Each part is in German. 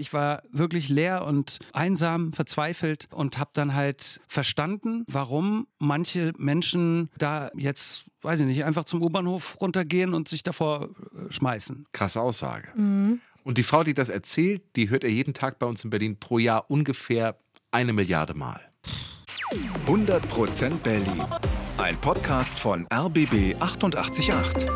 Ich war wirklich leer und einsam, verzweifelt und habe dann halt verstanden, warum manche Menschen da jetzt, weiß ich nicht, einfach zum U-Bahnhof runtergehen und sich davor schmeißen. Krasse Aussage. Mhm. Und die Frau, die das erzählt, die hört er jeden Tag bei uns in Berlin pro Jahr ungefähr 1 Milliarde Mal. 100% Berlin. Ein Podcast von RBB 88.8.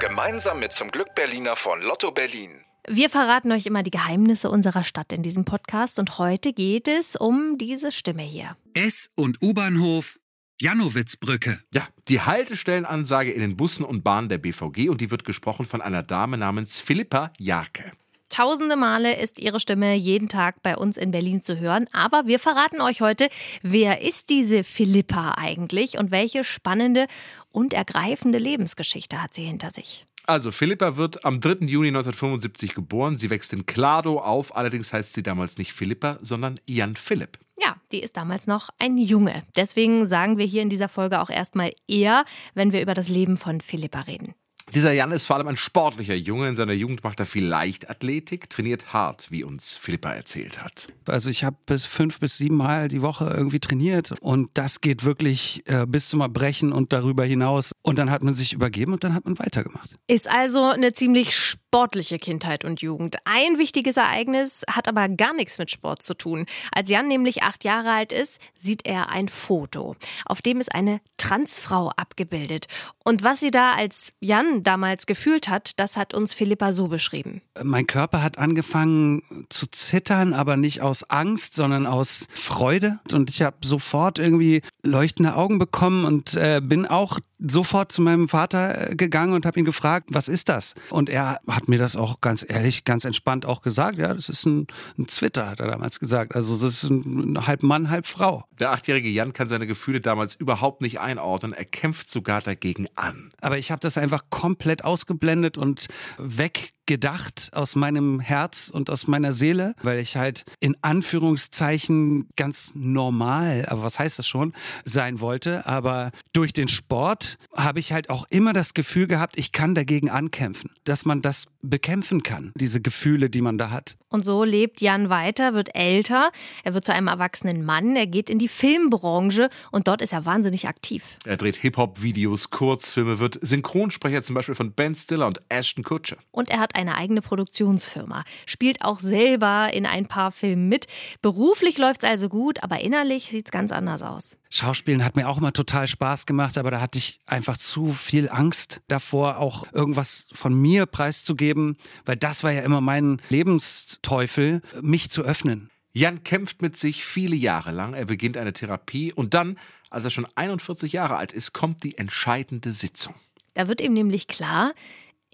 Gemeinsam mit zum Glück Berliner von Lotto Berlin. Wir verraten euch immer die Geheimnisse unserer Stadt in diesem Podcast und heute geht es um diese Stimme hier. S- und U-Bahnhof Janowitzbrücke. Ja, die Haltestellenansage in den Bussen und Bahnen der BVG und die wird gesprochen von einer Dame namens Philippa Jarke. Tausende Male ist ihre Stimme jeden Tag bei uns in Berlin zu hören. Aber wir verraten euch heute, wer ist diese Philippa eigentlich und welche spannende und ergreifende Lebensgeschichte hat sie hinter sich? Also Philippa wird am 3. Juni 1975 geboren. Sie wächst in Klado auf, allerdings heißt sie damals nicht Philippa, sondern Jan Philipp. Ja, die ist damals noch ein Junge. Deswegen sagen wir hier in dieser Folge auch erstmal er, wenn wir über das Leben von Philippa reden. Dieser Jan ist vor allem ein sportlicher Junge. In seiner Jugend macht er viel Leichtathletik, trainiert hart, wie uns Philippa erzählt hat. Also ich habe bis 5 bis 7 Mal die Woche irgendwie trainiert und das geht wirklich bis zum Erbrechen und darüber hinaus. Und dann hat man sich übergeben und dann hat man weitergemacht. Ist also eine ziemlich sportliche Kindheit und Jugend. Ein wichtiges Ereignis hat aber gar nichts mit Sport zu tun. Als Jan nämlich 8 Jahre alt ist, sieht er ein Foto. Auf dem ist eine Transfrau abgebildet. Und was sie da als Jan damals gefühlt hat, das hat uns Philippa so beschrieben. Mein Körper hat angefangen zu zittern, aber nicht aus Angst, sondern aus Freude. Und ich habe sofort irgendwie leuchtende Augen bekommen und bin auch sofort zu meinem Vater gegangen und habe ihn gefragt, was ist das? Und er hat mir das auch ganz ehrlich, ganz entspannt auch gesagt. Ja, das ist ein Zwitter, hat er damals gesagt. Also das ist ein halb Mann, halb Frau. Der 8-jährige Jan kann seine Gefühle damals überhaupt nicht einordnen. Er kämpft sogar dagegen an. Aber ich habe das einfach komplett ausgeblendet und weggedacht aus meinem Herz und aus meiner Seele, weil ich halt in Anführungszeichen ganz normal, aber was heißt das schon, sein wollte. Aber durch den Sport habe ich halt auch immer das Gefühl gehabt, ich kann dagegen ankämpfen, dass man das bekämpfen kann, diese Gefühle, die man da hat. Und so lebt Jan weiter, wird älter, er wird zu einem erwachsenen Mann, er geht in die Filmbranche und dort ist er wahnsinnig aktiv. Er dreht Hip-Hop-Videos, Kurzfilme, wird Synchronsprecher zum Beispiel von Ben Stiller und Ashton Kutcher. Und er hat eine eigene Produktionsfirma, spielt auch selber in ein paar Filmen mit. Beruflich läuft's also gut, aber innerlich sieht's ganz anders aus. Schauspielen hat mir auch mal total Spaß gemacht, aber da hatte ich einfach zu viel Angst davor, auch irgendwas von mir preiszugeben, weil das war ja immer mein Lebensteufel, mich zu öffnen. Jan kämpft mit sich viele Jahre lang, er beginnt eine Therapie und dann, als er schon 41 Jahre alt ist, kommt die entscheidende Sitzung. Da wird ihm nämlich klar,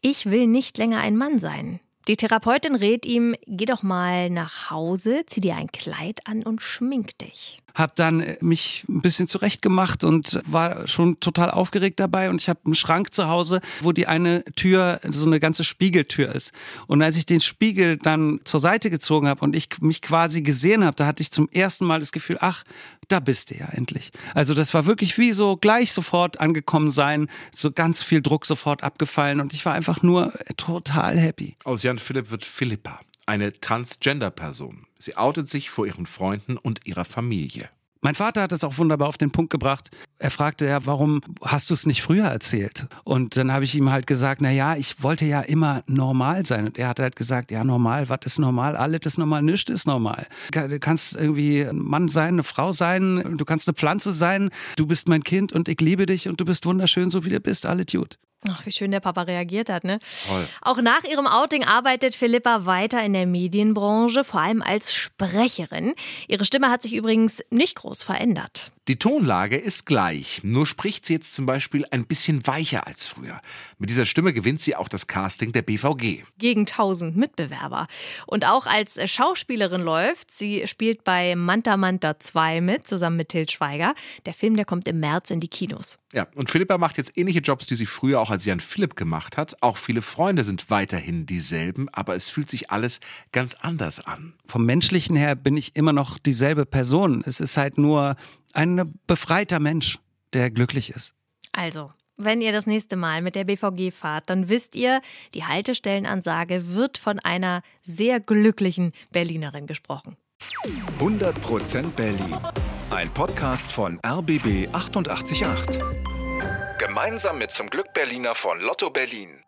ich will nicht länger ein Mann sein. Die Therapeutin rät ihm, geh doch mal nach Hause, zieh dir ein Kleid an und schmink dich. Hab dann mich ein bisschen zurechtgemacht und war schon total aufgeregt dabei und ich habe einen Schrank zu Hause, wo die eine Tür, so eine ganze Spiegeltür ist. Und als ich den Spiegel dann zur Seite gezogen habe und ich mich quasi gesehen habe, da hatte ich zum ersten Mal das Gefühl, ach, da bist du ja endlich. Also das war wirklich wie so gleich sofort angekommen sein, so ganz viel Druck sofort abgefallen und ich war einfach nur total happy. Aus Jan Philipp wird Philippa, eine Transgender-Person. Sie outet sich vor ihren Freunden und ihrer Familie. Mein Vater hat das auch wunderbar auf den Punkt gebracht. Er fragte ja, warum hast du es nicht früher erzählt? Und dann habe ich ihm halt gesagt, naja, ich wollte ja immer normal sein. Und er hat halt gesagt, ja normal, was ist normal? Alles ist normal, nichts ist normal. Du kannst irgendwie ein Mann sein, eine Frau sein, du kannst eine Pflanze sein. Du bist mein Kind und ich liebe dich und du bist wunderschön, so wie du bist, alles gut. Ach, wie schön der Papa reagiert hat, ne? Toll. Auch nach ihrem Outing arbeitet Philippa weiter in der Medienbranche, vor allem als Sprecherin. Ihre Stimme hat sich übrigens nicht groß verändert. Die Tonlage ist gleich, nur spricht sie jetzt zum Beispiel ein bisschen weicher als früher. Mit dieser Stimme gewinnt sie auch das Casting der BVG. Gegen 1000 Mitbewerber. Und auch als Schauspielerin läuft, sie spielt bei Manta Manta 2 mit, zusammen mit Til Schweiger. Der Film, der kommt im März in die Kinos. Ja, und Philippa macht jetzt ähnliche Jobs, die sie früher auch als Jan Philipp gemacht hat. Auch viele Freunde sind weiterhin dieselben, aber es fühlt sich alles ganz anders an. Vom Menschlichen her bin ich immer noch dieselbe Person. Es ist halt nur ein befreiter Mensch, der glücklich ist. Also, Wenn ihr das nächste Mal mit der BVG fahrt, dann wisst ihr, die Haltestellenansage wird von einer sehr glücklichen Berlinerin gesprochen. 100% Berlin. Ein Podcast von RBB 88.8. Gemeinsam mit zum Glück Berliner von Lotto Berlin.